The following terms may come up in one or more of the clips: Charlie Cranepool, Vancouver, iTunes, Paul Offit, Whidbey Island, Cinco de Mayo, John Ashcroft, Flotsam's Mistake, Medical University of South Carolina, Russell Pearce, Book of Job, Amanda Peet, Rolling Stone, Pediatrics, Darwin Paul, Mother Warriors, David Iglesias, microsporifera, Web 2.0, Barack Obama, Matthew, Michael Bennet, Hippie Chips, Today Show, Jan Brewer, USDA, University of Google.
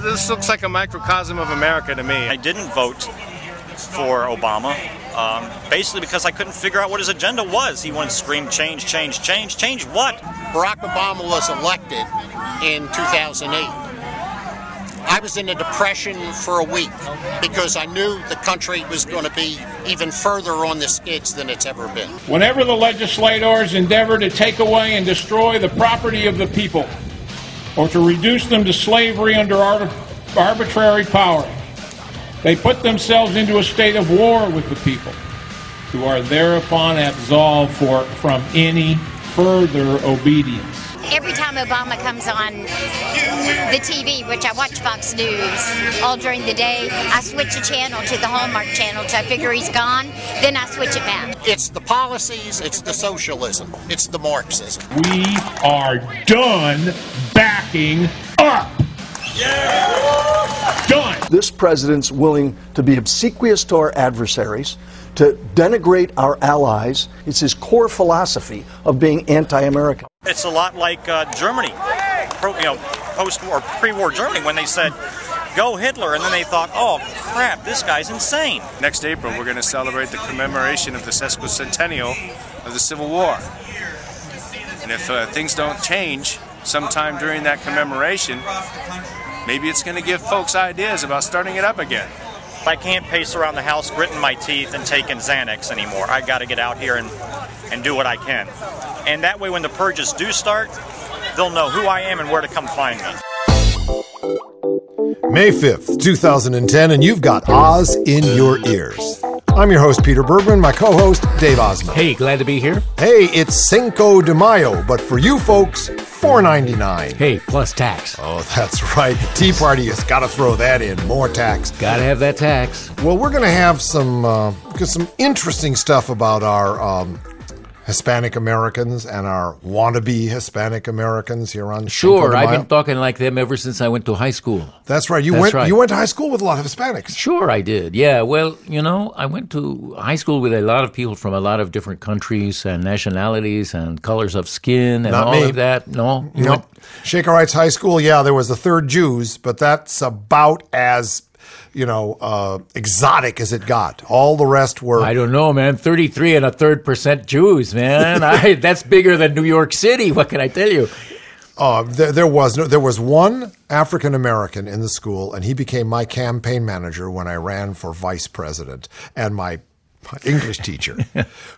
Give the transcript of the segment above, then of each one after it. This looks like a microcosm of America to me. I didn't vote for Obama, basically because I couldn't figure out what his agenda was. He wanted to scream, change, change, change, change what? Barack Obama was elected in 2008. I was in a depression for a week because I knew the country was going to be even further on the skids than it's ever been. Whenever the legislators endeavor to take away and destroy the property of the people, or to reduce them to slavery under arbitrary power, they put themselves into a state of war with the people, who are thereupon absolved from any further obedience. Every time Obama comes on the TV, which I watch Fox News all during the day, I switch a channel to the Hallmark channel till I figure he's gone, then I switch it back. It's the policies, it's the socialism, it's the Marxism. We are done backing up! Yeah. Done! This president's willing to be obsequious to our adversaries, to denigrate our allies. It's his core philosophy of being anti-American. It's a lot like Germany, post or pre-war Germany, when they said, go Hitler, and then they thought, oh crap, this guy's insane. Next April, we're going to celebrate the commemoration of the sesquicentennial of the Civil War. And if things don't change sometime during that commemoration, maybe it's going to give folks ideas about starting it up again. I can't pace around the house gritting my teeth and taking Xanax anymore. I got to get out here and do what I can. And that way when the purges do start, they'll know who I am and where to come find me. May 5th, 2010, and you've got Oz in your ears. I'm your host, Peter Bergman, my co-host, Dave Osmond. Hey, glad to be here. Hey, it's Cinco de Mayo, but for you folks, $4.99. Hey, plus tax. Oh, that's right. The Tea Party has got to throw that in. More tax. Gotta have that tax. Well, we're going to have some interesting stuff about our Hispanic Americans and our wannabe Hispanic Americans here on Cinco de Mayo. Sure, I've been talking like them ever since I went to high school. That's right. You went to high school with a lot of Hispanics. Sure, I did. Yeah, well, I went to high school with a lot of people from a lot of different countries and nationalities and colors of skin and all of that. No? No. Shakerites High School, yeah, there was the Third Jews, but that's about as exotic as it got. All the rest were... I don't know, man. 33 1/3% Jews, man. That's bigger than New York City. What can I tell you? There was one African American in the school, and he became my campaign manager when I ran for vice president. And my English teacher,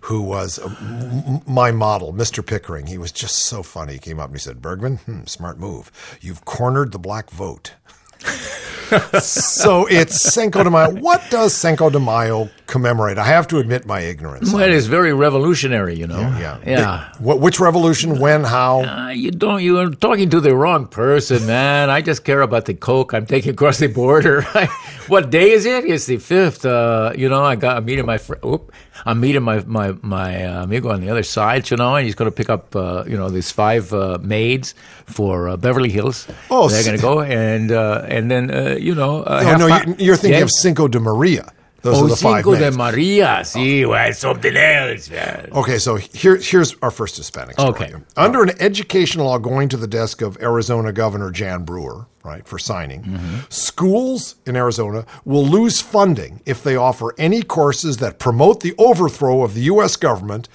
who was my model, Mr. Pickering. He was just so funny. He came up and he said, Bergman, smart move. You've cornered the black vote. So it's Cinco de Mayo. What does Cinco de Mayo commemorate? I have to admit my ignorance. Well, it is very revolutionary, Yeah. Which revolution? When? How? You're talking to the wrong person, man. I just care about the Coke I'm taking across the border. What day is it? It's the 5th. I'm meeting my friend. I'm meeting my amigo on the other side, and he's going to pick up, these five maids for Beverly Hills. Oh, they're going to go you're thinking of Cinco de Maria. Those are the five Cinco maids. De Maria. See, well, something else. Man. Okay, so here's our first Hispanic story. Okay. Under an educational law going to the desk of Arizona Governor Jan Brewer, right, for signing, schools in Arizona will lose funding if they offer any courses that promote the overthrow of the U.S. government,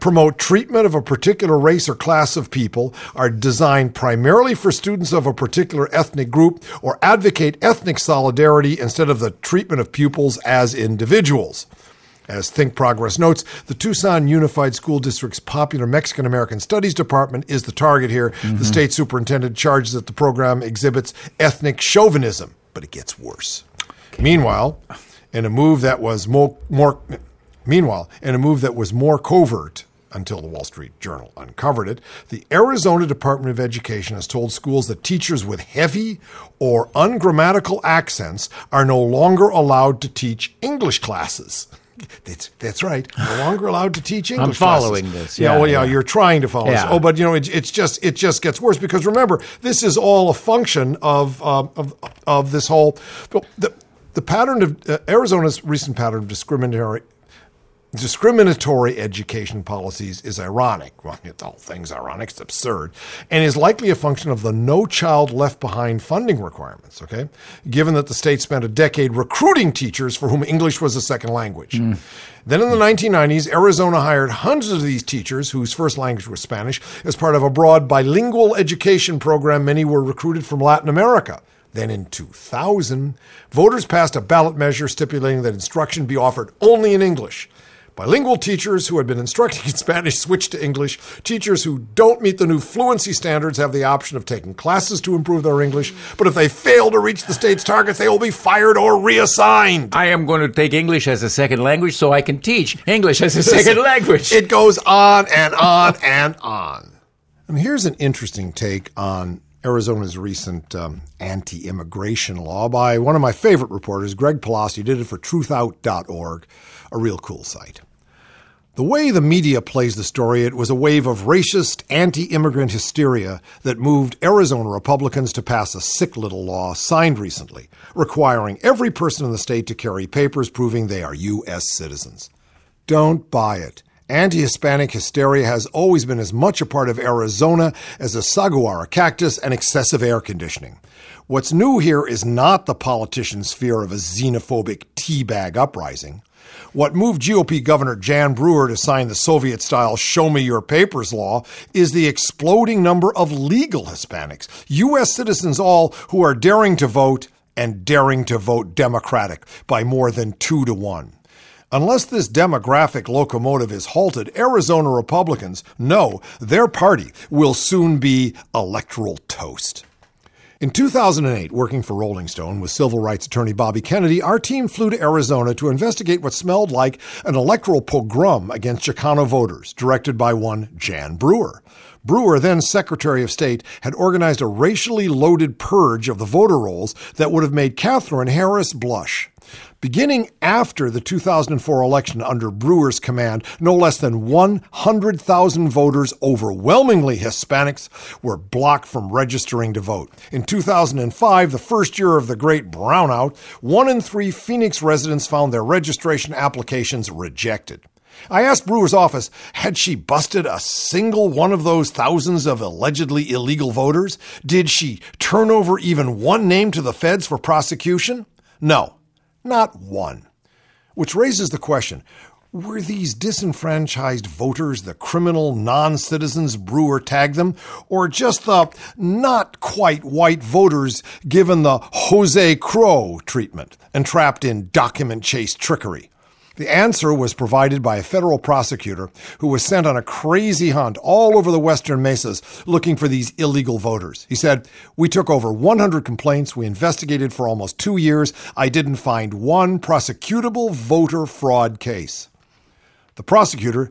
promote treatment of a particular race or class of people, are designed primarily for students of a particular ethnic group, or advocate ethnic solidarity instead of the treatment of pupils as individuals. As Think Progress notes, the Tucson Unified School District's popular Mexican-American Studies Department is the target here. Mm-hmm. The state superintendent charges that the program exhibits ethnic chauvinism, but it gets worse. Okay. Meanwhile, in a move that was more covert, until the Wall Street Journal uncovered it, the Arizona Department of Education has told schools that teachers with heavy or ungrammatical accents are no longer allowed to teach English classes. That's right. No longer allowed to teach English classes. I'm following this. Yeah, you're trying to follow this. Oh, but, it just gets worse because, remember, this is all a function of this whole – the pattern of – Arizona's recent pattern of discriminatory – Discriminatory education policies is ironic. Well, the whole thing's ironic. It's absurd. And is likely a function of the No Child Left Behind funding requirements, okay? Given that the state spent a decade recruiting teachers for whom English was a second language. Mm. Then in the 1990s, Arizona hired hundreds of these teachers whose first language was Spanish as part of a broad bilingual education program. Many were recruited from Latin America. Then in 2000, voters passed a ballot measure stipulating that instruction be offered only in English. Bilingual teachers who had been instructing in Spanish switched to English. Teachers who don't meet the new fluency standards have the option of taking classes to improve their English, but if they fail to reach the state's targets, they will be fired or reassigned. I am going to take English as a second language so I can teach English as a second language. It goes on and on and on. And here's an interesting take on Arizona's recent anti-immigration law by one of my favorite reporters, Greg Palast. He did it for truthout.org. A real cool site. The way the media plays the story, it was a wave of racist, anti-immigrant hysteria that moved Arizona Republicans to pass a sick little law signed recently, requiring every person in the state to carry papers proving they are U.S. citizens. Don't buy it. Anti-Hispanic hysteria has always been as much a part of Arizona as a saguaro cactus and excessive air conditioning. What's new here is not the politicians' fear of a xenophobic teabag uprising. What moved GOP Governor Jan Brewer to sign the Soviet-style show-me-your-papers law is the exploding number of legal Hispanics, U.S. citizens all, who are daring to vote and daring to vote Democratic by more than 2-1. Unless this demographic locomotive is halted, Arizona Republicans know their party will soon be electoral toast. In 2008, working for Rolling Stone with civil rights attorney Bobby Kennedy, our team flew to Arizona to investigate what smelled like an electoral pogrom against Chicano voters, directed by one Jan Brewer. Brewer, then Secretary of State, had organized a racially loaded purge of the voter rolls that would have made Catherine Harris blush. Beginning after the 2004 election under Brewer's command, no less than 100,000 voters, overwhelmingly Hispanics, were blocked from registering to vote. In 2005, the first year of the great brownout, 1 in 3 Phoenix residents found their registration applications rejected. I asked Brewer's office, had she busted a single one of those thousands of allegedly illegal voters? Did she turn over even one name to the feds for prosecution? No. Not one. Which raises the question, were these disenfranchised voters the criminal non-citizens Brewer tagged them, or just the not-quite-white voters given the Jose Crow treatment, entrapped in document-chase trickery? The answer was provided by a federal prosecutor who was sent on a crazy hunt all over the western mesas looking for these illegal voters. He said, "We took over 100 complaints. We investigated for almost 2 years. I didn't find one prosecutable voter fraud case." The prosecutor,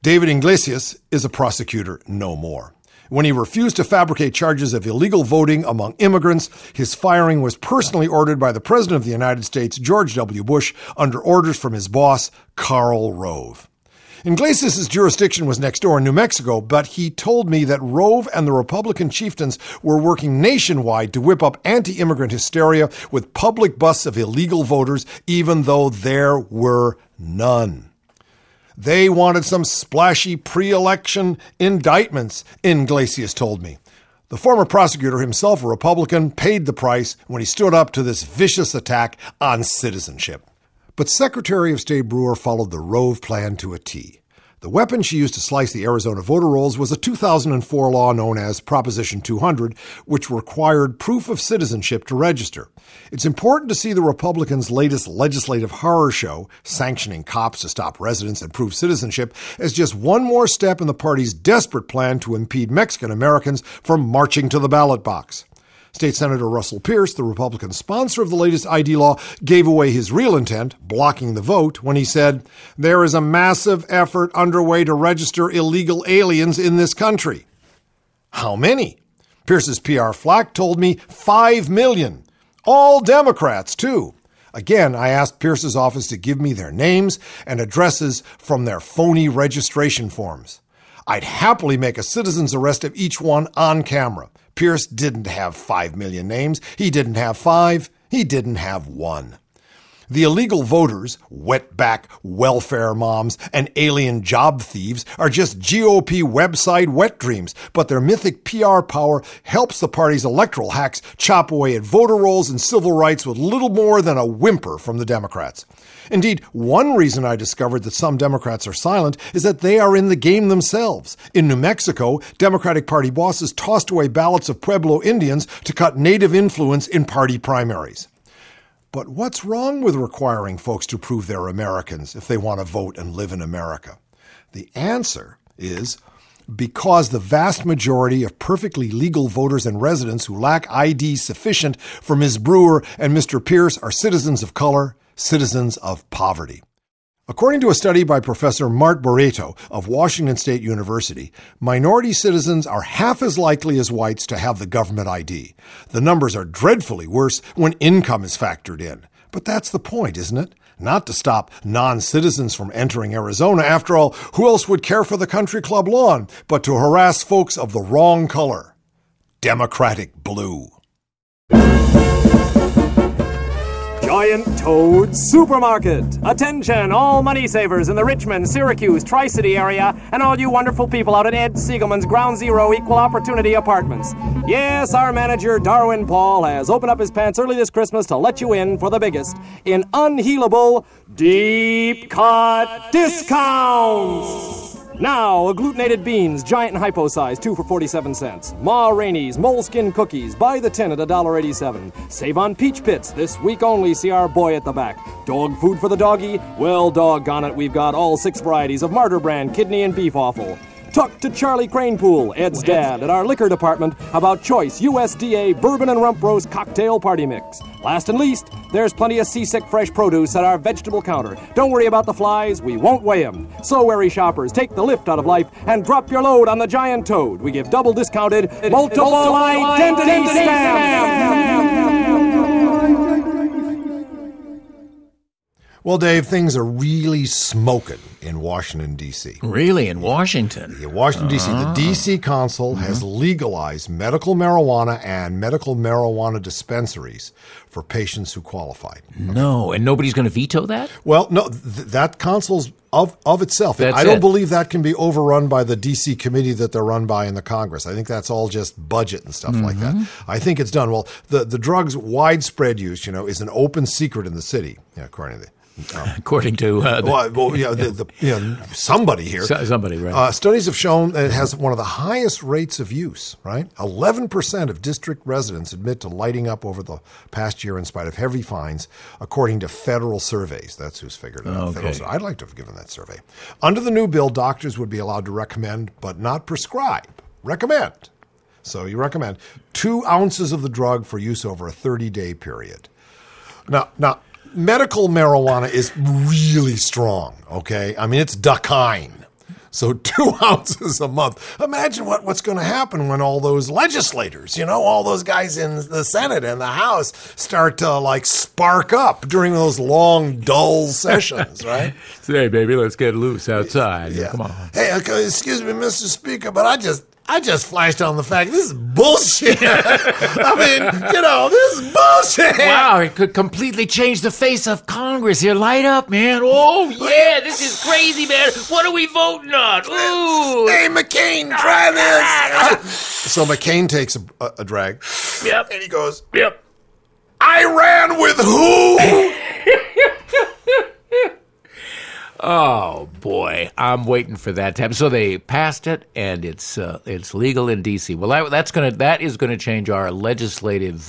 David Iglesias, is a prosecutor no more. When he refused to fabricate charges of illegal voting among immigrants, his firing was personally ordered by the President of the United States, George W. Bush, under orders from his boss, Karl Rove. Iglesias' jurisdiction was next door in New Mexico, but he told me that Rove and the Republican chieftains were working nationwide to whip up anti-immigrant hysteria with public busts of illegal voters, even though there were none. They wanted some splashy pre-election indictments, Iglesias told me. The former prosecutor, himself a Republican, paid the price when he stood up to this vicious attack on citizenship. But Secretary of State Brewer followed the Rove plan to a T. The weapon she used to slice the Arizona voter rolls was a 2004 law known as Proposition 200, which required proof of citizenship to register. It's important to see the Republicans' latest legislative horror show, sanctioning cops to stop residents and prove citizenship, as just one more step in the party's desperate plan to impede Mexican Americans from marching to the ballot box. State Senator Russell Pearce, the Republican sponsor of the latest ID law, gave away his real intent, blocking the vote, when he said, "There is a massive effort underway to register illegal aliens in this country." How many? Pearce's PR flack told me 5 million. All Democrats, too. Again, I asked Pearce's office to give me their names and addresses from their phony registration forms. I'd happily make a citizen's arrest of each one on camera. Pearce didn't have 5 million names. He didn't have 5. He didn't have 1. The illegal voters, wetback welfare moms, and alien job thieves are just GOP website wet dreams, but their mythic PR power helps the party's electoral hacks chop away at voter rolls and civil rights with little more than a whimper from the Democrats. Indeed, one reason I discovered that some Democrats are silent is that they are in the game themselves. In New Mexico, Democratic Party bosses tossed away ballots of Pueblo Indians to cut native influence in party primaries. But what's wrong with requiring folks to prove they're Americans if they want to vote and live in America? The answer is because the vast majority of perfectly legal voters and residents who lack ID sufficient for Ms. Brewer and Mr. Pearce are citizens of color, citizens of poverty. According to a study by Professor Mart Barreto of Washington State University, minority citizens are half as likely as whites to have the government ID. The numbers are dreadfully worse when income is factored in. But that's the point, isn't it? Not to stop non-citizens from entering Arizona. After all, who else would care for the country club lawn but to harass folks of the wrong color? Democratic blue. Giant Toad Supermarket. Attention, all money savers in the Richmond, Syracuse, Tri-City area, and all you wonderful people out at Ed Siegelman's Ground Zero Equal Opportunity Apartments. Yes, our manager, Darwin Paul, has opened up his pants early this Christmas to let you in for the biggest in unhealable deep-cut discounts. Now, agglutinated beans, giant and hypo size, 2 for 47 cents. Ma Rainey's moleskin cookies, buy the tin at $1.87. Save on peach pits, this week only, see our boy at the back. Dog food for the doggy? Well, doggone it, we've got all 6 varieties of Martor brand kidney and beef offal. Talk to Charlie Cranepool, Ed's dad, at our liquor department about choice USDA bourbon and rump roast cocktail party mix. Last and least, there's plenty of seasick fresh produce at our vegetable counter. Don't worry about the flies, we won't weigh them. So wary shoppers, take the lift out of life and drop your load on the Giant Toad. We give double discounted multiple identity stamp. Well, Dave, things are really smoking in Washington, D.C. Really? In Washington? In Washington, D.C. The D.C. Council has legalized medical marijuana and medical marijuana dispensaries for patients who qualify. Okay. No, and nobody's going to veto that? Well, no, that council's of itself. I don't believe that can be overrun by the D.C. committee that they're run by in the Congress. I think that's all just budget and stuff like that. I think it's done. Well, the drug's widespread use, is an open secret in the city, according to the... somebody here. Somebody, right. Studies have shown that it has one of the highest rates of use, right? 11% of district residents admit to lighting up over the past year in spite of heavy fines, according to federal surveys. That's who's figured it out. Okay. I'd like to have given that survey. Under the new bill, doctors would be allowed to recommend, but not prescribe. Recommend. So you recommend 2 ounces of the drug for use over a 30-day period. Now, medical marijuana is really strong, okay? I mean, it's Dakine. So 2 ounces a month. Imagine what's going to happen when all those legislators, all those guys in the Senate and the House start to, spark up during those long, dull sessions, right? Hey, baby, let's get loose outside. Yeah. Come on. Hey, excuse me, Mr. Speaker, but I just flashed on the fact this is bullshit. I mean, this is bullshit. Wow, it could completely change the face of Congress here. Light up, man. Oh, yeah, this is crazy, man. What are we voting on? Ooh. Hey, McCain, try this. So McCain takes a drag. Yep. And he goes, yep. I ran with who? Oh, boy, I'm waiting for that to happen. So they passed it, and it's legal in D.C. Well, that is going to change our legislative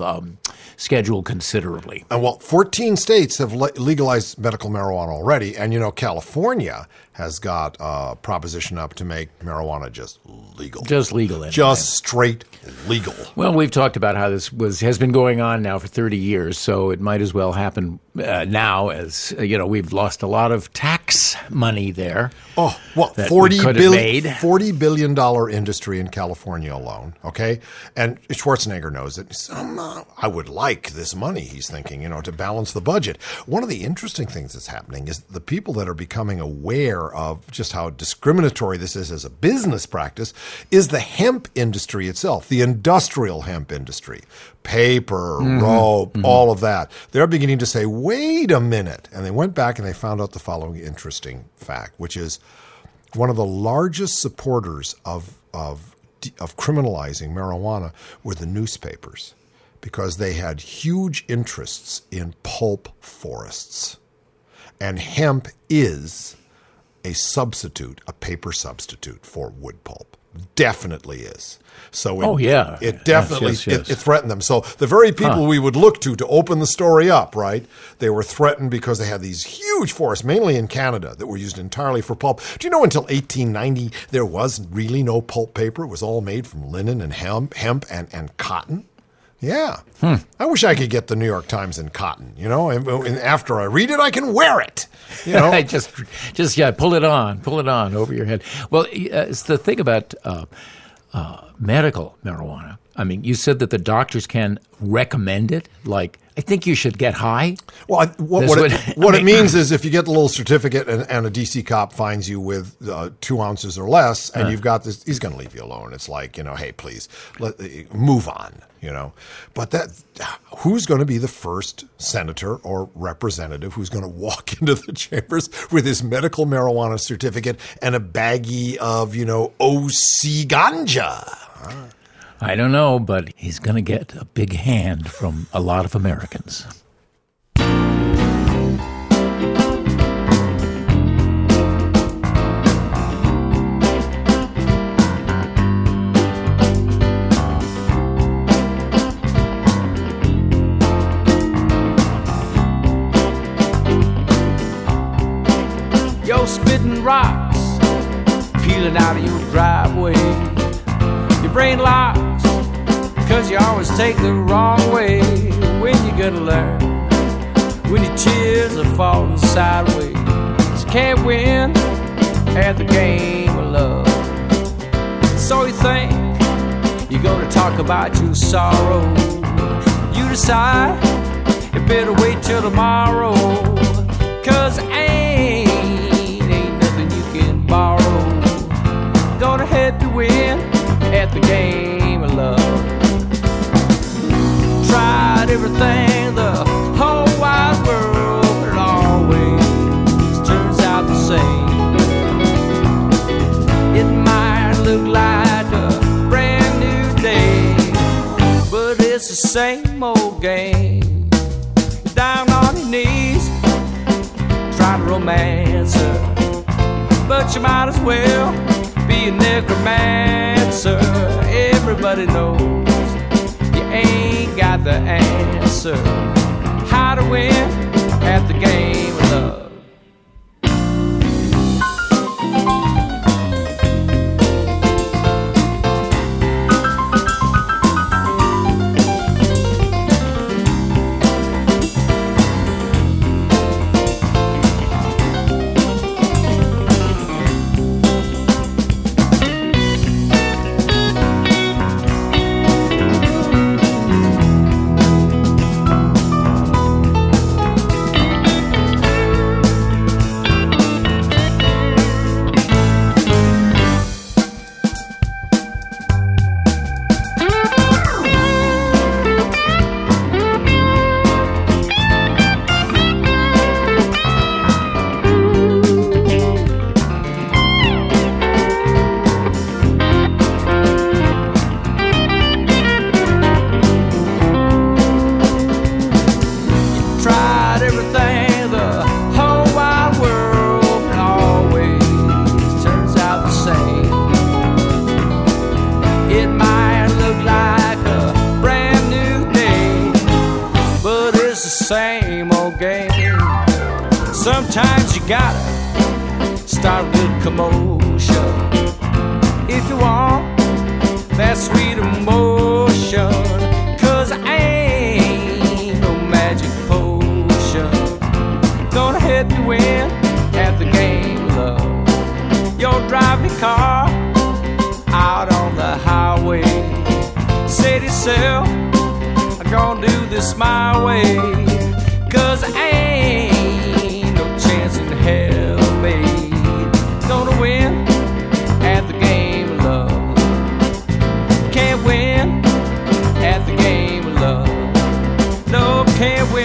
schedule considerably. And 14 states have legalized medical marijuana already, and, California has got a proposition up to make marijuana just legal. Just legal. Anyway. Just straight legal. Well, we've talked about how this has been going on now for 30 years, so it might as well happen now as, we've lost a lot of tax money there. Oh, well, $40 billion industry in California alone, okay? And Schwarzenegger knows it. I would like this money, he's thinking, to balance the budget. One of the interesting things that's happening is the people that are becoming aware of just how discriminatory this is as a business practice is the hemp industry itself, the industrial hemp industry. paper, rope, all of that. They're beginning to say, wait a minute. And they went back and they found out the following interesting fact, which is one of the largest supporters of criminalizing marijuana were the newspapers, because they had huge interests in pulp forests. And hemp is a substitute, a paper substitute for wood pulp. Definitely is. So it definitely threatened them. So the very people we would look to open the story up, right? They were threatened because they had these huge forests, mainly in Canada, that were used entirely for pulp. Do you know until 1890 there was really no pulp paper? It was all made from linen and hemp and cotton. Yeah. I wish I could get the New York Times in cotton, you know, and after I read it, I can wear it, you know. I just pull it on over your head. Well, it's the thing about medical marijuana. I mean, you said that the doctors can recommend it, like, I think you should get high. Well, what it means is if you get the little certificate and a DC cop finds you with 2 ounces or less and you've got this, he's going to leave you alone. It's like, you know, hey, please, move on, you know. But who's going to be the first senator or representative who's going to walk into the chambers with his medical marijuana certificate and a baggie of, you know, OC ganja? Huh? I don't know, but he's going to get a big hand from a lot of Americans. Yo, spitting rocks, peeling out of your driveway. Your brain locks, cause you always take the wrong way. When you gonna learn? When your tears are falling sideways. You can't win at the game of love. So you think you're gonna talk about your sorrow. You decide you better wait till tomorrow. Cause ain't nothing you can borrow. Gonna help you win at the game of love. Tried everything, the whole wide world, but it always turns out the same. It might look like a brand new day, but it's the same old game. Down on your knees, try to romance her, but you might as well be a necromancer. Everybody knows ain't got the answer how to win at the game of love. Win at the game of love.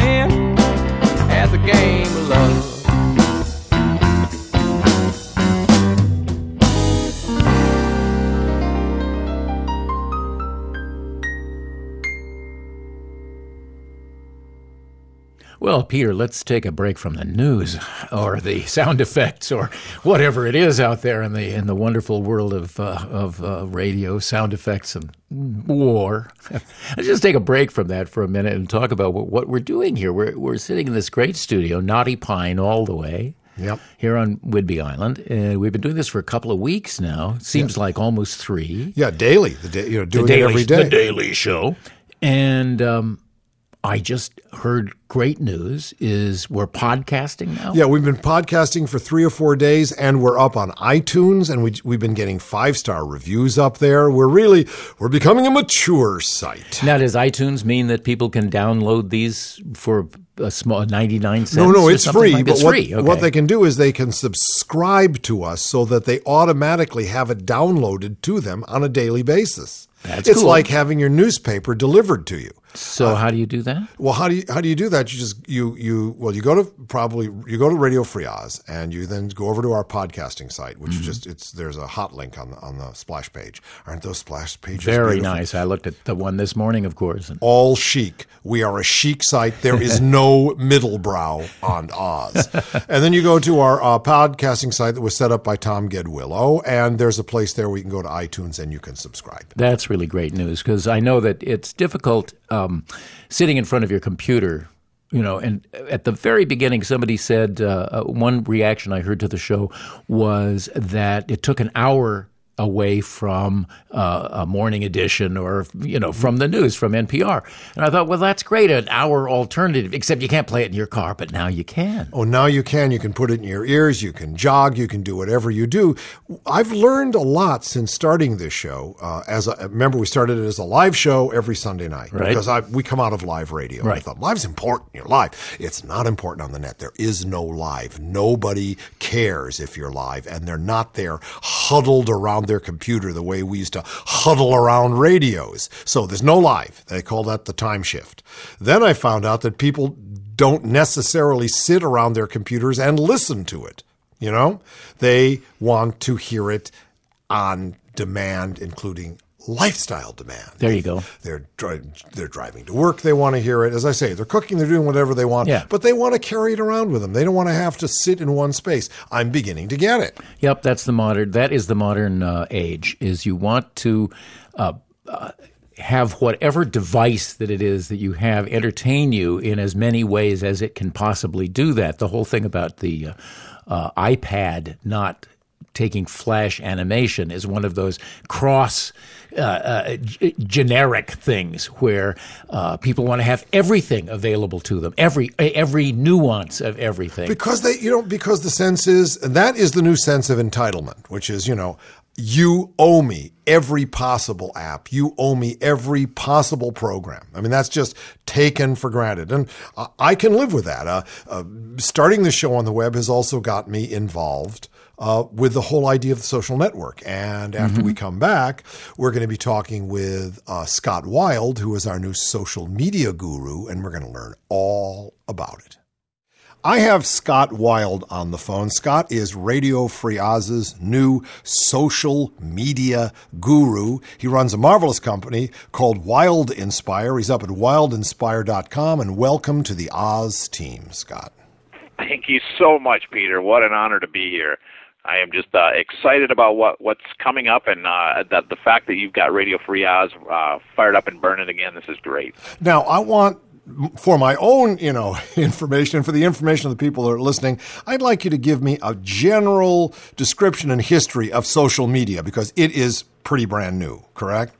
win at the game of love. Well, Peter, let's take a break from the news or the sound effects or whatever it is out there in the wonderful world of radio, sound effects, and war. Let's just take a break from that for a minute and talk about what we're doing here. We're sitting in this great studio, Knotty Pine all the way. Yep. Here on Whidbey Island. And we've been doing this for a couple of weeks now. Seems like almost 3. Yeah, daily. Doing it every day. The Daily Show. And I just heard great news is we're podcasting now. Yeah, we've been podcasting for 3 or 4 days, and we're up on iTunes, and we've been getting 5-star reviews up there. We're becoming a mature site. Now, does iTunes mean that people can download these for a small 99 cents? No, it's free. Like but it's free. Okay. What they can do is they can subscribe to us so that they automatically have it downloaded to them on a daily basis. It's cool. Like having your newspaper delivered to you. So how do you do that? Well, how do you do that? You go to Radio Free Oz, and you then go over to our podcasting site, which there's a hot link on the splash page. Aren't those splash pages very beautiful? Nice? I looked at the one this morning, of course. All chic. We are a chic site. There is no middle brow on Oz. And then you go to our podcasting site that was set up by Tom Gedwillow, and there's a place there where you can go to iTunes and you can subscribe. That's really great news, because I know that it's difficult sitting in front of your computer, and at the very beginning somebody said one reaction I heard to the show was that it took an hour away from a morning edition or, from the news, from NPR. And I thought, well, that's great, an hour alternative, except you can't play it in your car, but now you can. Oh, now you can. You can put it in your ears. You can jog. You can do whatever you do. I've learned a lot since starting this show. Remember, we started it as a live show every Sunday night. Right. Because we come out of live radio. Right. I thought, live's important. You're live. It's not important on the net. There is no live. Nobody cares if you're live, and they're not there huddled around their computer the way we used to huddle around radios. So there's no live. They call that the time shift. Then I found out that people don't necessarily sit around their computers and listen to it. They want to hear it on demand, including lifestyle demand. There you go. They're driving to work. They want to hear it. As I say, they're cooking. They're doing whatever they want. Yeah. But they want to carry it around with them. They don't want to have to sit in one space. I'm beginning to get it. Yep, that is the modern age. Is you want to have whatever device that it is that you have entertain you in as many ways as it can possibly do that. The whole thing about the iPad not taking flash animation is one of those generic things where people want to have everything available to them, every nuance of everything. Because the sense is, and that is the new sense of entitlement, which is, you owe me every possible app. You owe me every possible program. I mean, that's just taken for granted. And I can live with that. Starting the show on the web has also got me involved with the whole idea of the social network. And after we come back, we're going to be talking with Scott Wilde, who is our new social media guru, and we're going to learn all about it. I have Scott Wilde on the phone. Scott is Radio Free Oz's new social media guru. He runs a marvelous company called Wilde Inspire. He's up at wildeinspire.com, and welcome to the Oz team, Scott. Thank you so much, Peter. What an honor to be here. I am just excited about what's coming up, and the fact that you've got Radio Free Oz fired up and burning again. This is great. Now, I want, for my own, information, for the information of the people that are listening, I'd like you to give me a general description and history of social media, because it is pretty brand new, correct?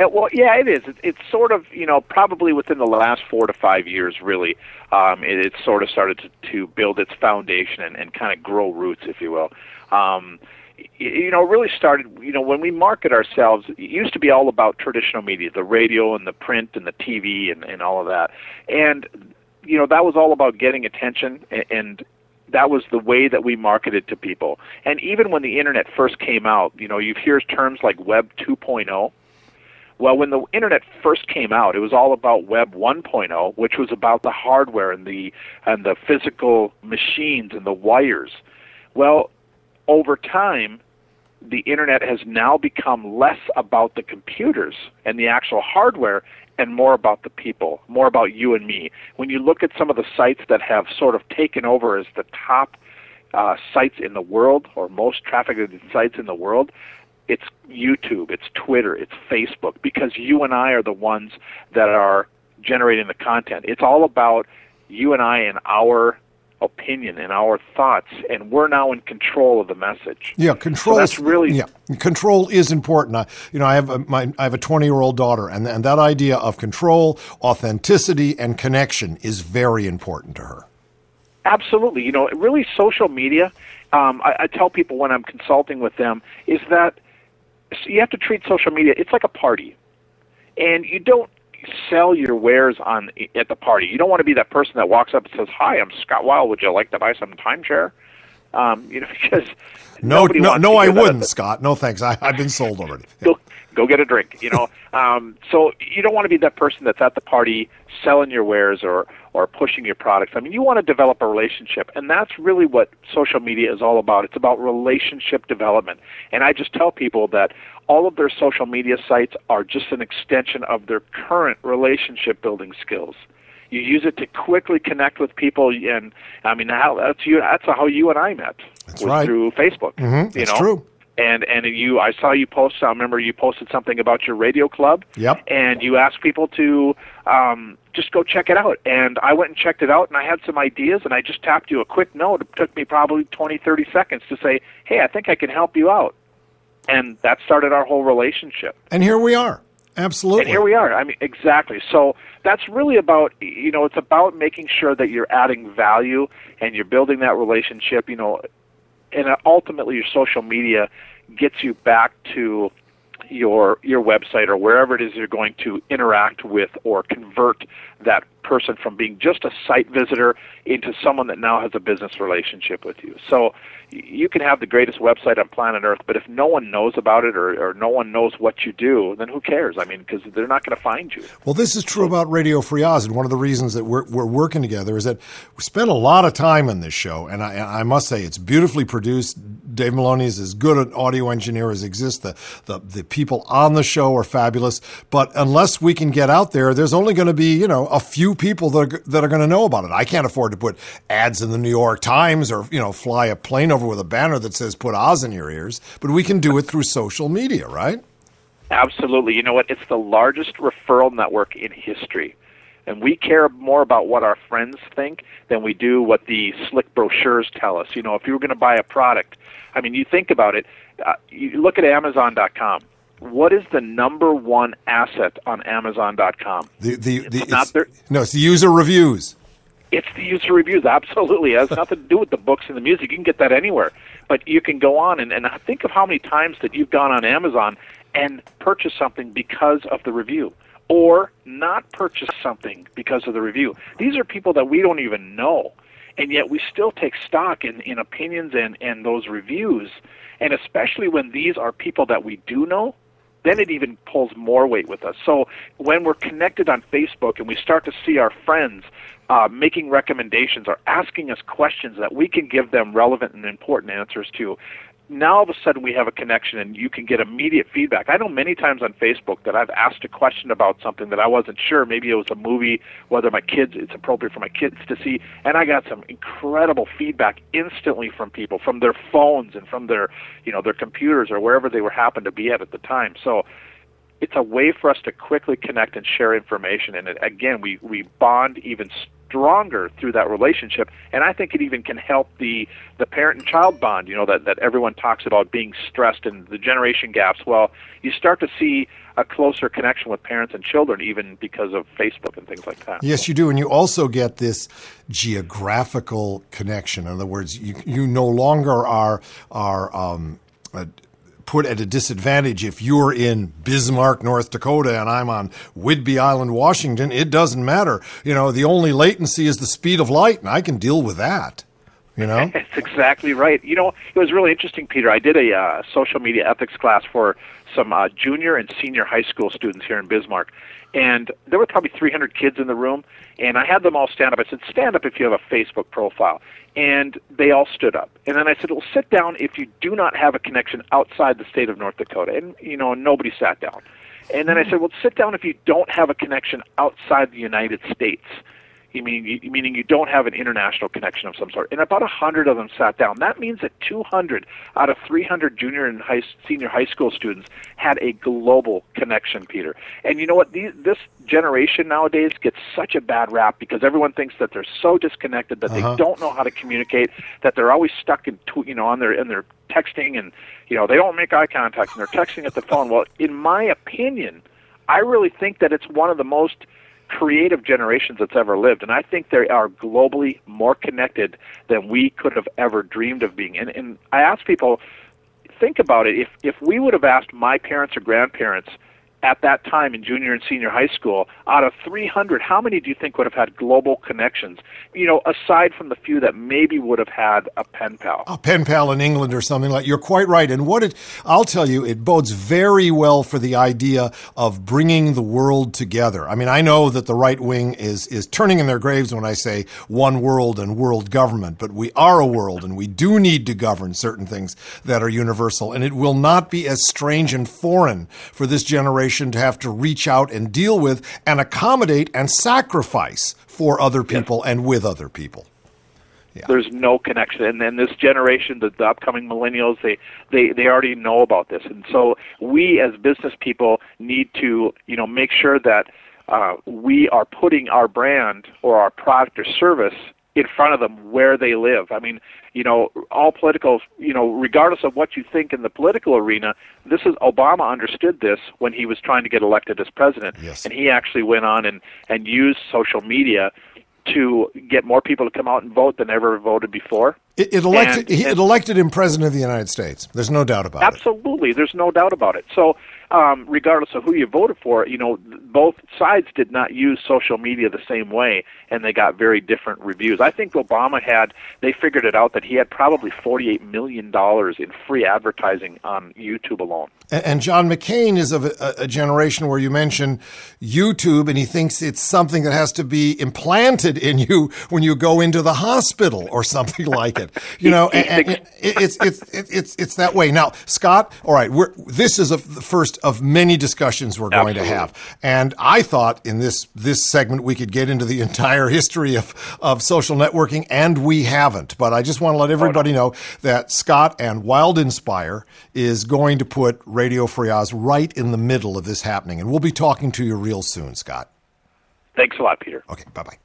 Well, yeah, it is. It's sort of, probably within the last 4 to 5 years, really, it sort of started to build its foundation and kind of grow roots, if you will. It really started, when we market ourselves, it used to be all about traditional media, the radio and the print and the TV and all of that. And, that was all about getting attention, and that was the way that we marketed to people. And even when the Internet first came out, you hear terms like Web 2.0. Well, when the internet first came out, it was all about Web 1.0, which was about the hardware and the physical machines and the wires. Well, over time, the internet has now become less about the computers and the actual hardware and more about the people, more about you and me. When you look at some of the sites that have sort of taken over as the top sites in the world, or most trafficked sites in the world, it's YouTube, it's Twitter, it's Facebook, because you and I are the ones that are generating the content. It's all about you and I and our opinion and our thoughts, and we're now in control of the message. Yeah, control. So that's really control is important. I have a 20-year-old daughter, and that idea of control, authenticity, and connection is very important to her. Absolutely. You know, really, social media. I tell people when I'm consulting with them is that you have to treat social media. It's like a party, and you don't sell your wares at the party. You don't want to be that person that walks up and says, "Hi, I'm Scott Wilde. Would you like to buy some timeshare?" Because no, I wouldn't, Scott. No, thanks. I've been sold already. Go get a drink. So you don't want to be that person that's at the party selling your wares or pushing your products. I mean, you want to develop a relationship, and that's really what social media is all about. It's about relationship development. And I just tell people that all of their social media sites are just an extension of their current relationship building skills. You use it to quickly connect with people, and I mean, that's you. That's how you and I met. That's right. Through Facebook. Mm-hmm. That's true. And I saw you post. I remember you posted something about your radio club. Yep. And you asked people to just go check it out. And I went and checked it out, and I had some ideas, and I just tapped you a quick note. It took me probably 20, 30 seconds to say, "Hey, I think I can help you out." And that started our whole relationship. And here we are. Absolutely. And here we are. I mean, exactly. So that's really about, it's about making sure that you're adding value and you're building that relationship, and ultimately your social media gets you back to your website or wherever it is you're going to interact with or convert that person from being just a site visitor into someone that now has a business relationship with you. So you can have the greatest website on planet Earth, but if no one knows about it or no one knows what you do, then who cares? I mean, because they're not going to find you. Well, this is true about Radio Free Oz, and one of the reasons that we're working together is that we spent a lot of time on this show, and I must say it's beautifully produced. Dave Maloney is as good an audio engineer as exists. The people on the show are fabulous, but unless we can get out there, there's only going to be, a few people that are going to know about it. I can't afford to put ads in the New York Times or, fly a plane over with a banner that says put Oz in your ears, but we can do it through social media, right? Absolutely. You know what? It's the largest referral network in history. And we care more about what our friends think than we do what the slick brochures tell us. If you were going to buy a product, I mean, you think about it. You look at Amazon.com. What is the number one asset on Amazon.com? It's the user reviews. It's the user reviews, absolutely. It has nothing to do with the books and the music. You can get that anywhere. But you can go on and think of how many times that you've gone on Amazon and purchased something because of the review or not purchased something because of the review. These are people that we don't even know, and yet we still take stock in opinions and those reviews, and especially when these are people that we do know. Then it even pulls more weight with us. So when we're connected on Facebook and we start to see our friends making recommendations or asking us questions that we can give them relevant and important answers to, now all of a sudden we have a connection and you can get immediate feedback. I know many times on Facebook that I've asked a question about something that I wasn't sure. Maybe it was a movie, whether it's appropriate for my kids to see. And I got some incredible feedback instantly from people, from their phones and from their, their computers or wherever they happened to be at the time. So it's a way for us to quickly connect and share information. And again, we bond even stronger through that relationship, and I think it even can help the parent and child bond, that everyone talks about being stressed and the generation gaps. Well, you start to see a closer connection with parents and children even because of Facebook and things like that. Yes, you do, and you also get this geographical connection. In other words, you no longer are put at a disadvantage if you're in Bismarck, North Dakota, and I'm on Whidbey Island, Washington. It doesn't matter. The only latency is the speed of light, and I can deal with that. That's exactly right. It was really interesting, Peter. I did a social media ethics class for some junior and senior high school students here in Bismarck. And there were probably 300 kids in the room, and I had them all stand up. I said, stand up if you have a Facebook profile. And they all stood up. And then I said, well, sit down if you do not have a connection outside the state of North Dakota. And, you know, nobody sat down. And then I said, well, sit down if you don't have a connection outside the United States, meaning you don't have an international connection of some sort. And about 100 of them sat down. That means that 200 out of 300 junior and senior high school students had a global connection, Peter. And you know what? This generation nowadays gets such a bad rap because everyone thinks that they're so disconnected that they don't know how to communicate, that they're always stuck in on their texting, and they don't make eye contact and they're texting at the phone. Well, in my opinion, I really think that it's one of the most creative generations that's ever lived, and I think they are globally more connected than we could have ever dreamed of being. And I ask people, think about it, if we would have asked my parents or grandparents at that time in junior and senior high school, out of 300, how many do you think would have had global connections? Aside from the few that maybe would have had a pen pal. A pen pal in England or something like that. You're quite right. And I'll tell you, it bodes very well for the idea of bringing the world together. I mean, I know that the right wing is turning in their graves when I say one world and world government, but we are a world and we do need to govern certain things that are universal. And it will not be as strange and foreign for this generation to have to reach out and deal with and accommodate and sacrifice for other people and with other people. Yeah. There's no connection. And then this generation, the upcoming millennials, they already know about this. And so we as business people need to, make sure that we are putting our brand or our product or service in front of them where they live. I mean, all political, regardless of what you think in the political arena, this is Obama understood this when he was trying to get elected as president. Yes. And he actually went on and used social media to get more people to come out and vote than ever voted before. It elected him president of the United States. There's no doubt about it. Absolutely. There's no doubt about it. So regardless of who you voted for, both sides did not use social media the same way, and they got very different reviews. I think Obama they figured it out that he had probably $48 million in free advertising on YouTube alone. And John McCain is of a generation where you mention YouTube, and he thinks it's something that has to be implanted in you when you go into the hospital or something like it. It's that way. Now, Scott, all right, this is the first of many discussions we're going to have. And I thought in this segment we could get into the entire history of social networking, and we haven't. But I just want to let everybody know that Scott and Wilde Inspire is going to put Radio Free Oz right in the middle of this happening. And we'll be talking to you real soon, Scott. Thanks a lot, Peter. Okay, bye-bye.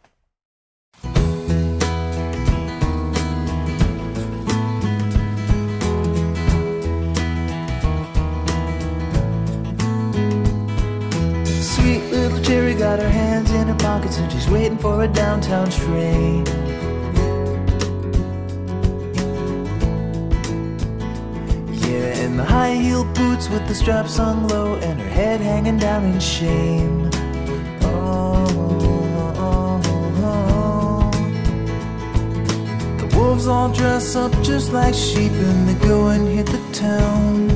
Sweet little Jerry got her hands in her pockets and she's waiting for a downtown train. Yeah, in the high-heeled boots with the straps hung low and her head hanging down in shame. Oh. The wolves all dress up just like sheep and they go and hit the town.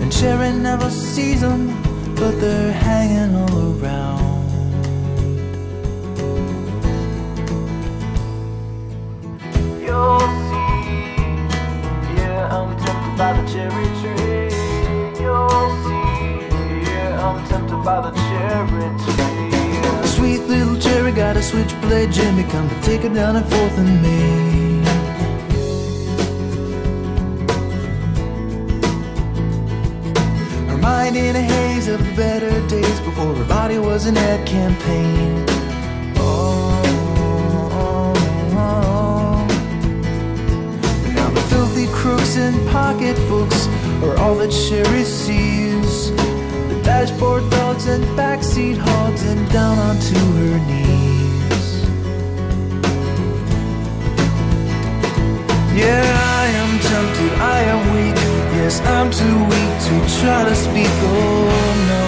And Jerry never sees them, but they're hanging all around. You'll see, yeah, I'm tempted by the cherry tree. You'll see, yeah, I'm tempted by the cherry tree. Sweet little cherry got a switchblade. Jimmy come to take her down at 4th and Main. Mind in a haze of the better days before her body was an ad campaign. Oh. And now the filthy crooks and pocketbooks are all that Sherry sees. The dashboard dogs and backseat hogs and down onto her knees. Yeah, I am tempted, I am weak. Yes, I'm too weak to try to speak, oh no.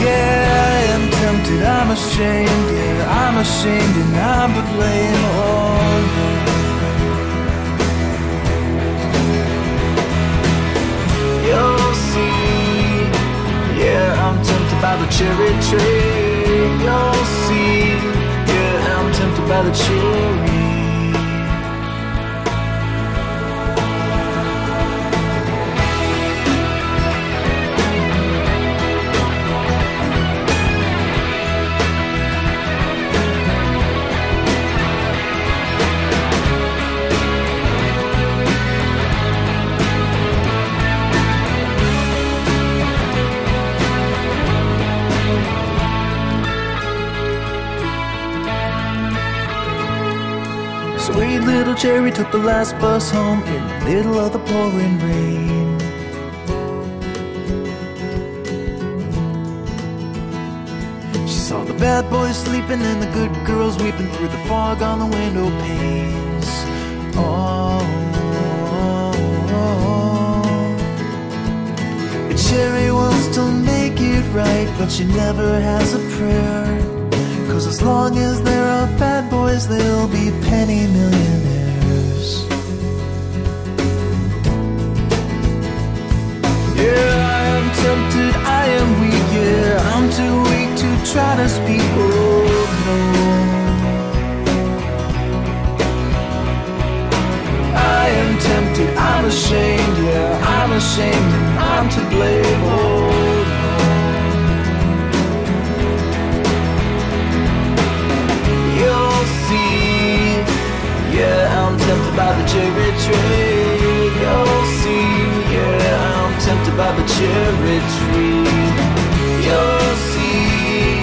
Yeah, I am tempted, I'm ashamed, yeah, I'm ashamed and I'm to blame, oh no. a cherry tree, you'll see. Yeah, I'm tempted by the cherry. Sweet little cherry took the last bus home in the middle of the pouring rain. She saw the bad boys sleeping and the good girls weeping through the fog on the window panes. Oh. A cherry wants to make it right, but she never has a prayer. 'Cause as long as there are bad boys, there'll be penny millionaires. Yeah, I am tempted, I am weak, yeah, I'm too weak to try to speak, oh no. I am tempted, I'm ashamed, yeah, I'm ashamed and I'm to blame, oh. Yeah, I'm tempted by the cherry tree. You'll see. Yeah, I'm tempted by the cherry tree. You'll see.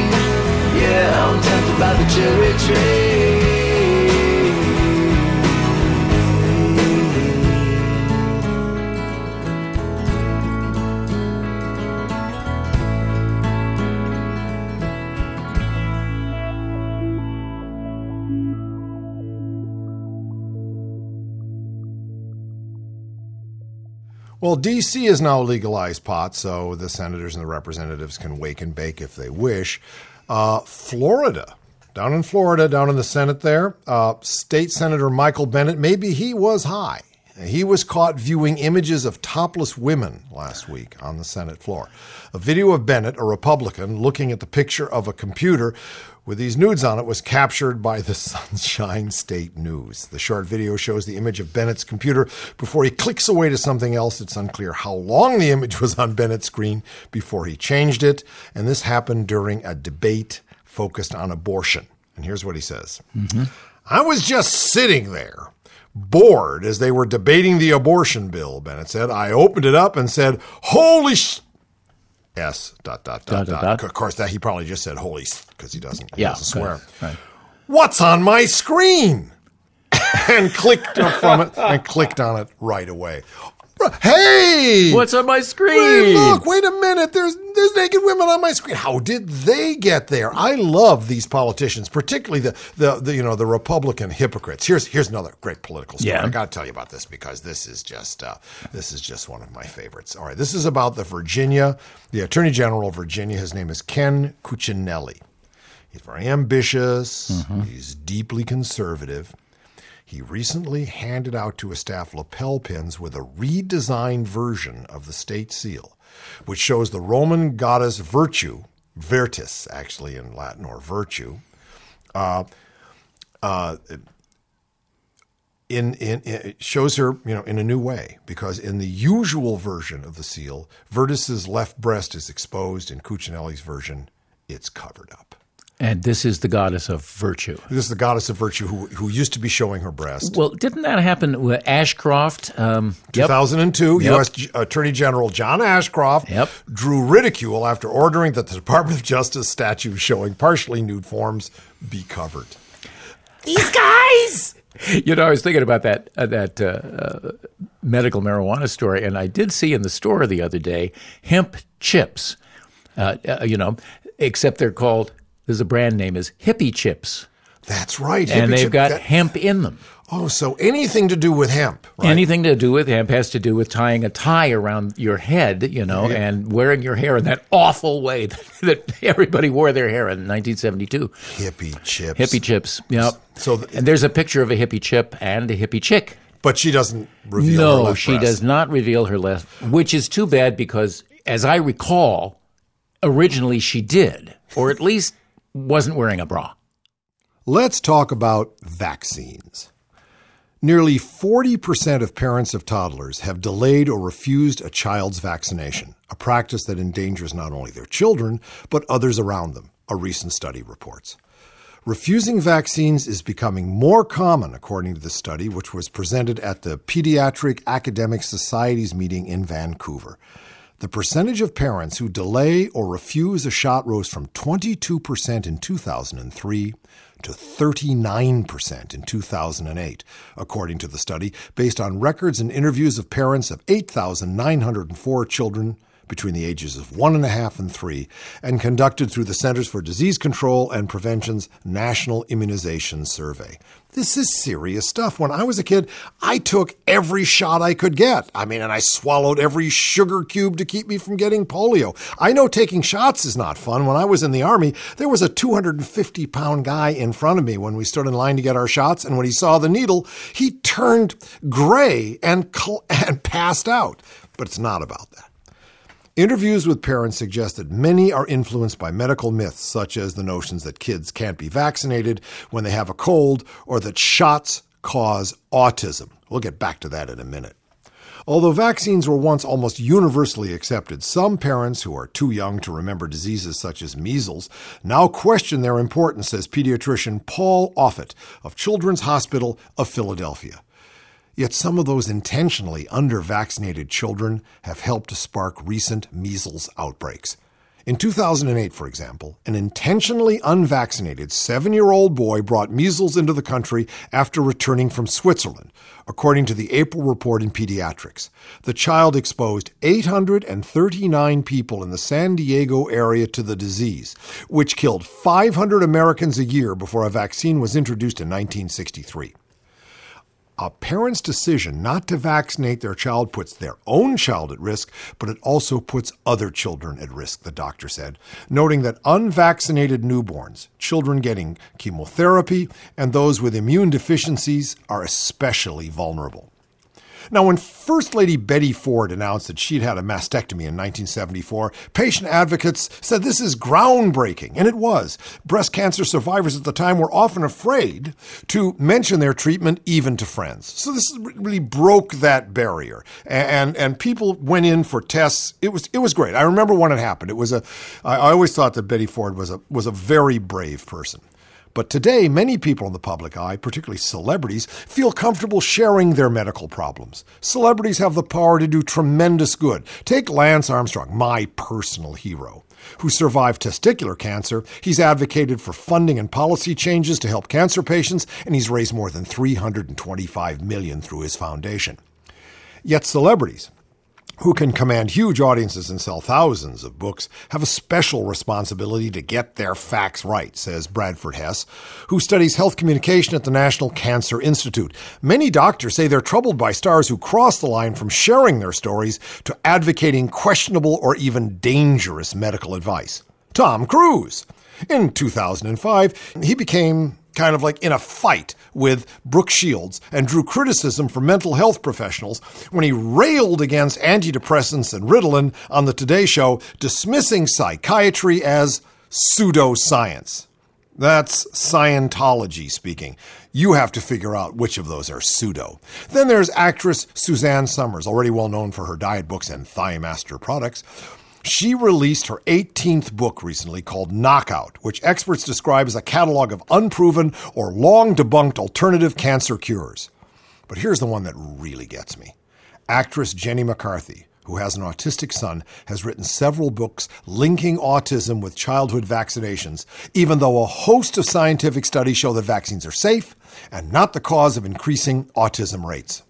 Yeah, I'm tempted by the cherry tree. Well, D.C. is now legalized pot, so the senators and the representatives can wake and bake if they wish. Florida, down in the Senate there, State Senator Michael Bennet, maybe he was high. He was caught viewing images of topless women last week on the Senate floor. A video of Bennet, a Republican, looking at the picture of a computer with these nudes on it was captured by the Sunshine State News. The short video shows the image of Bennett's computer before he clicks away to something else. It's unclear how long the image was on Bennett's screen before he changed it. And this happened during a debate focused on abortion. And here's what he says. Mm-hmm. I was just sitting there, bored as they were debating the abortion bill, Bennett said. I opened it up and said, holy sh... S, dot, dot, dot. Of course, that he probably just said holy because he doesn't swear. Right. What's on my screen? And clicked on it right away. Hey! What's on my screen? Wait a minute. There's naked women on my screen. How did they get there? I love these politicians, particularly the Republican hypocrites. Here's another great political story. Yeah. I got to tell you about this because this is just one of my favorites. All right, this is about the Attorney General of Virginia. His name is Ken Cuccinelli. He's very ambitious. Mm-hmm. He's deeply conservative. He recently handed out to his staff lapel pins with a redesigned version of the state seal, which shows the Roman goddess Virtue, Virtus actually in Latin, or virtue, it shows her, in a new way, because in the usual version of the seal, Virtus's left breast is exposed. In Cuccinelli's version, it's covered up. And this is the goddess of virtue. This is the goddess of virtue who used to be showing her breast. Well, didn't that happen with Ashcroft? 2002, yep. U.S. Attorney General John Ashcroft drew ridicule after ordering that the Department of Justice statues showing partially nude forms be covered. These guys! I was thinking about that medical marijuana story, and I did see in the store the other day, hemp chips, except they're called... The brand name is Hippie Chips. That's right. And they've got hemp in them. Oh, so anything to do with hemp, right? Anything to do with hemp has to do with tying a tie around your head, yeah. And wearing your hair in that awful way that everybody wore their hair in 1972. Hippie Chips. Hippie Chips, yep. And there's a picture of a hippie chip and a hippie chick. But she doesn't reveal her left breast. No, she does not reveal her left, which is too bad because, as I recall... originally she did, or at least wasn't wearing a bra. Let's talk about vaccines. Nearly 40% of parents of toddlers have delayed or refused a child's vaccination, a practice that endangers not only their children, but others around them, a recent study reports. Refusing vaccines is becoming more common, according to the study, which was presented at the Pediatric Academic Societies meeting in Vancouver. The percentage of parents who delay or refuse a shot rose from 22% in 2003 to 39% in 2008, according to the study, based on records and interviews of parents of 8,904 children between the ages of 1.5 and 3, and conducted through the Centers for Disease Control and Prevention's National Immunization Survey. This is serious stuff. When I was a kid, I took every shot I could get. I mean, and I swallowed every sugar cube to keep me from getting polio. I know taking shots is not fun. When I was in the Army, there was a 250-pound guy in front of me when we stood in line to get our shots, and when he saw the needle, he turned gray and passed out. But it's not about that. Interviews with parents suggest that many are influenced by medical myths, such as the notions that kids can't be vaccinated when they have a cold or that shots cause autism. We'll get back to that in a minute. Although vaccines were once almost universally accepted, some parents who are too young to remember diseases such as measles now question their importance, says pediatrician Paul Offit of Children's Hospital of Philadelphia. Yet some of those intentionally under-vaccinated children have helped to spark recent measles outbreaks. In 2008, for example, an intentionally unvaccinated 7-year-old boy brought measles into the country after returning from Switzerland, according to the April report in Pediatrics. The child exposed 839 people in the San Diego area to the disease, which killed 500 Americans a year before a vaccine was introduced in 1963. A parent's decision not to vaccinate their child puts their own child at risk, but it also puts other children at risk, the doctor said, noting that unvaccinated newborns, children getting chemotherapy, and those with immune deficiencies are especially vulnerable. Now, when First Lady Betty Ford announced that she'd had a mastectomy in 1974, patient advocates said this is groundbreaking, and it was. Breast cancer survivors at the time were often afraid to mention their treatment even to friends. So this really broke that barrier, and people went in for tests. It was great. I remember when it happened. I always thought that Betty Ford was a very brave person. But today, many people in the public eye, particularly celebrities, feel comfortable sharing their medical problems. Celebrities have the power to do tremendous good. Take Lance Armstrong, my personal hero, who survived testicular cancer. He's advocated for funding and policy changes to help cancer patients, and he's raised more than $325 million through his foundation. Yet celebrities, who can command huge audiences and sell thousands of books, have a special responsibility to get their facts right, says Bradford Hess, who studies health communication at the National Cancer Institute. Many doctors say they're troubled by stars who cross the line from sharing their stories to advocating questionable or even dangerous medical advice. Tom Cruise. In 2005, he became kind of like in a fight with Brooke Shields and drew criticism from mental health professionals when he railed against antidepressants and Ritalin on the Today Show, dismissing psychiatry as pseudoscience. That's Scientology speaking. You have to figure out which of those are pseudo. Then there's actress Suzanne Summers, already well known for her diet books and Thigh Master products. She released her 18th book recently called Knockout, which experts describe as a catalog of unproven or long-debunked alternative cancer cures. But here's the one that really gets me. Actress Jenny McCarthy, who has an autistic son, has written several books linking autism with childhood vaccinations, even though a host of scientific studies show that vaccines are safe and not the cause of increasing autism rates.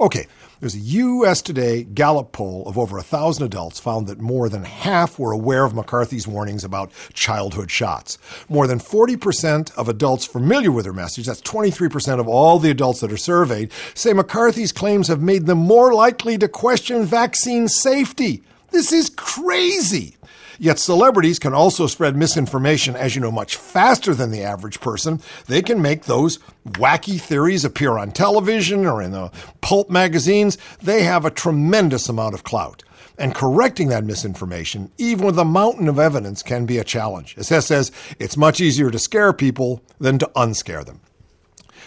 Okay. There's a U.S. Today Gallup poll of over 1,000 adults found that more than half were aware of McCarthy's warnings about childhood shots. More than 40% of adults familiar with her message, that's 23% of all the adults that are surveyed, say McCarthy's claims have made them more likely to question vaccine safety. This is crazy. Yet celebrities can also spread misinformation, as you know, much faster than the average person. They can make those wacky theories appear on television or in the pulp magazines. They have a tremendous amount of clout. And correcting that misinformation, even with a mountain of evidence, can be a challenge. As Hess says, it's much easier to scare people than to unscare them.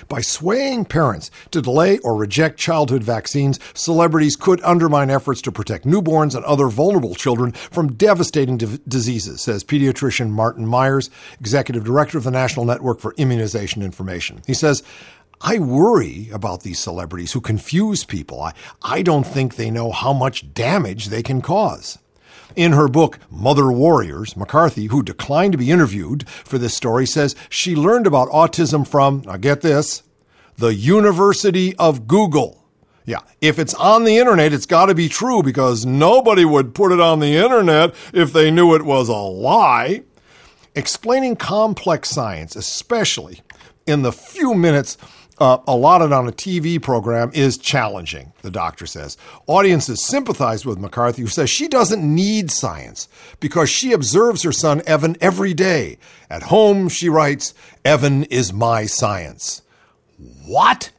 By swaying parents to delay or reject childhood vaccines, celebrities could undermine efforts to protect newborns and other vulnerable children from devastating diseases, says pediatrician Martin Myers, executive director of the National Network for Immunization Information. He says, I worry about these celebrities who confuse people. I don't think they know how much damage they can cause. In her book, Mother Warriors, McCarthy, who declined to be interviewed for this story, says she learned about autism from, now get this, the University of Google. Yeah, if it's on the internet, it's got to be true because nobody would put it on the internet if they knew it was a lie. Explaining complex science, especially in the few minutes allotted on a TV program, is challenging, the doctor says. Audiences sympathize with McCarthy, who says she doesn't need science because she observes her son Evan every day. At home, she writes, Evan is my science. What?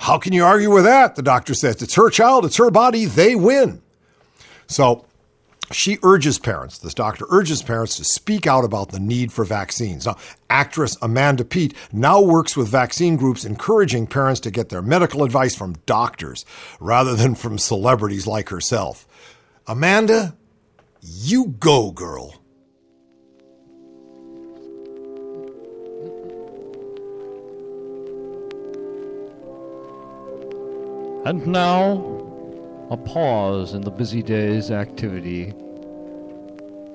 How can you argue with that? The doctor says. It's her child, it's her body, they win. So she urges parents, this doctor urges parents to speak out about the need for vaccines. Now, actress Amanda Peet now works with vaccine groups encouraging parents to get their medical advice from doctors rather than from celebrities like herself. Amanda, you go, girl. And now, a pause in the busy day's activity.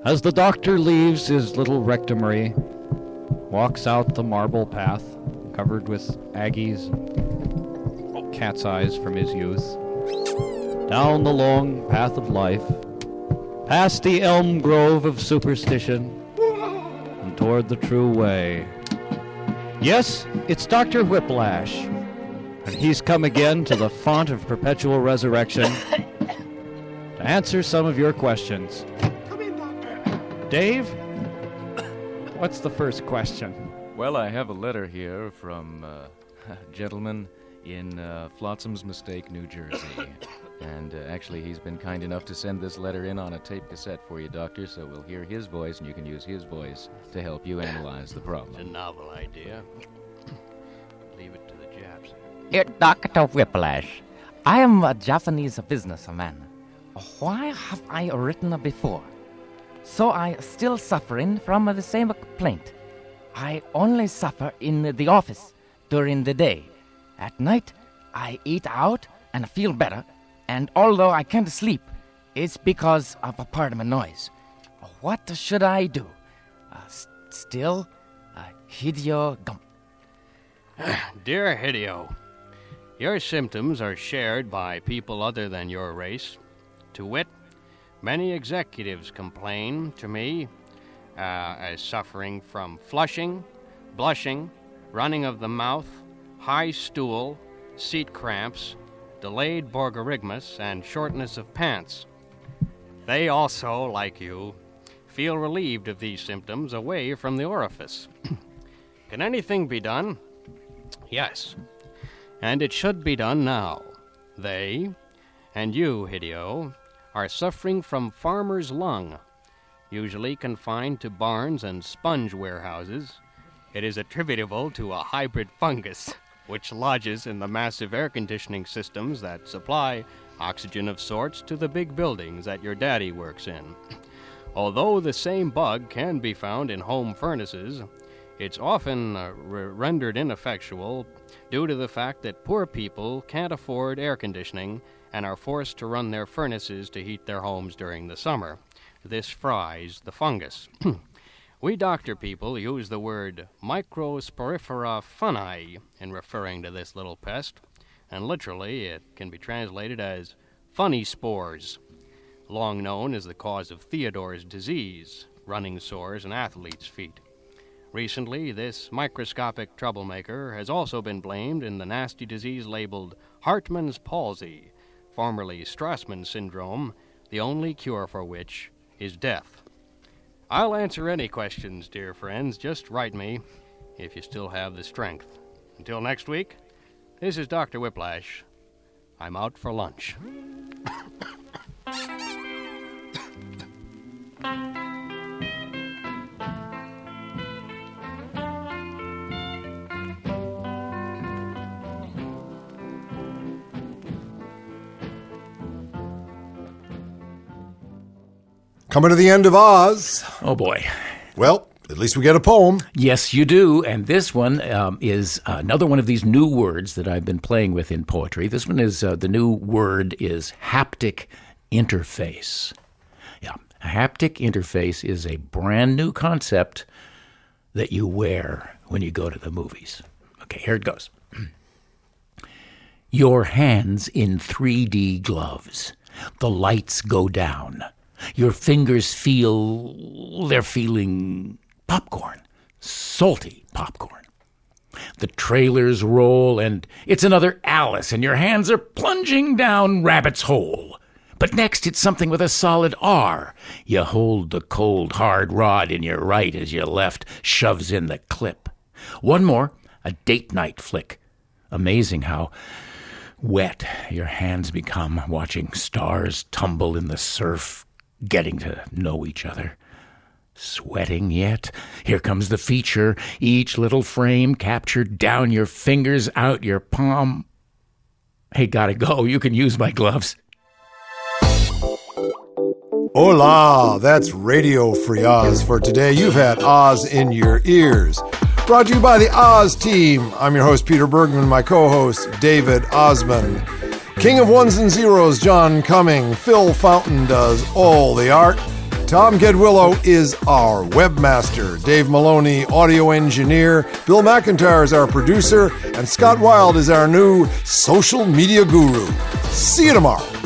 As the doctor leaves his little rectory, walks out the marble path covered with aggies and cat's eyes from his youth, down the long path of life, past the elm grove of superstition, and toward the true way. Yes, it's Dr. Whiplash. And he's come again to the font of perpetual resurrection to answer some of your questions. Come in, Doctor. Dave, what's the first question? Well, I have a letter here from a gentleman in Flotsam's Mistake, New Jersey. And actually, he's been kind enough to send this letter in on a tape cassette for you, Doctor, so we'll hear his voice, and you can use his voice to help you analyze the problem. It's a novel idea. Leave it to the Japs. Dear Dr. Whiplash, I am a Japanese businessman. Why have I written before? So I still suffering from the same complaint. I only suffer in the office during the day. At night, I eat out and feel better. And although I can't sleep, it's because of apartment noise. What should I do? Hideo Gump. Dear Hideo, your symptoms are shared by people other than your race. To wit, many executives complain to me as suffering from flushing, blushing, running of the mouth, high stool, seat cramps, delayed borborygmus, and shortness of pants. They also, like you, feel relieved of these symptoms away from the orifice. Can anything be done? Yes. And it should be done now. They, and you, Hideo, are suffering from farmer's lung, usually confined to barns and sponge warehouses. It is attributable to a hybrid fungus, which lodges in the massive air conditioning systems that supply oxygen of sorts to the big buildings that your daddy works in. Although the same bug can be found in home furnaces, it's often rendered ineffectual due to the fact that poor people can't afford air conditioning and are forced to run their furnaces to heat their homes during the summer. This fries the fungus. We doctor people use the word microsporifera fungi in referring to this little pest, and literally it can be translated as funny spores, long known as the cause of Theodore's disease, running sores, and athlete's feet. Recently, this microscopic troublemaker has also been blamed in the nasty disease labeled Hartman's palsy, formerly Strassman syndrome, the only cure for which is death. I'll answer any questions, dear friends. Just write me if you still have the strength. Until next week, this is Dr. Whiplash. I'm out for lunch. Coming to the end of Oz. Oh, boy. Well, at least we get a poem. Yes, you do. And this one is another one of these new words that I've been playing with in poetry. This one is, the new word is haptic interface. Yeah, a haptic interface is a brand new concept that you wear when you go to the movies. Okay, here it goes. Your hands in 3D gloves. The lights go down. Your fingers feel, they're feeling popcorn, salty popcorn. The trailers roll and it's another Alice and your hands are plunging down Rabbit's Hole. But next it's something with a solid R. You hold the cold hard rod in your right as your left shoves in the clip. One more, a date night flick. Amazing how wet your hands become watching stars tumble in the surf. Getting to know each other. Sweating yet? Here comes the feature. Each little frame captured down your fingers, out your palm. Hey, gotta go. You can use my gloves. Hola, that's Radio Free Oz for today. You've had Oz in your ears. Brought to you by the Oz team. I'm your host, Peter Bergman, my co-host, David Osman. King of Ones and Zeros, John Cumming. Phil Fountain does all the art. Tom Gedwillow is our webmaster. Dave Maloney, audio engineer. Bill McIntyre is our producer. And Scott Wilde is our new social media guru. See you tomorrow.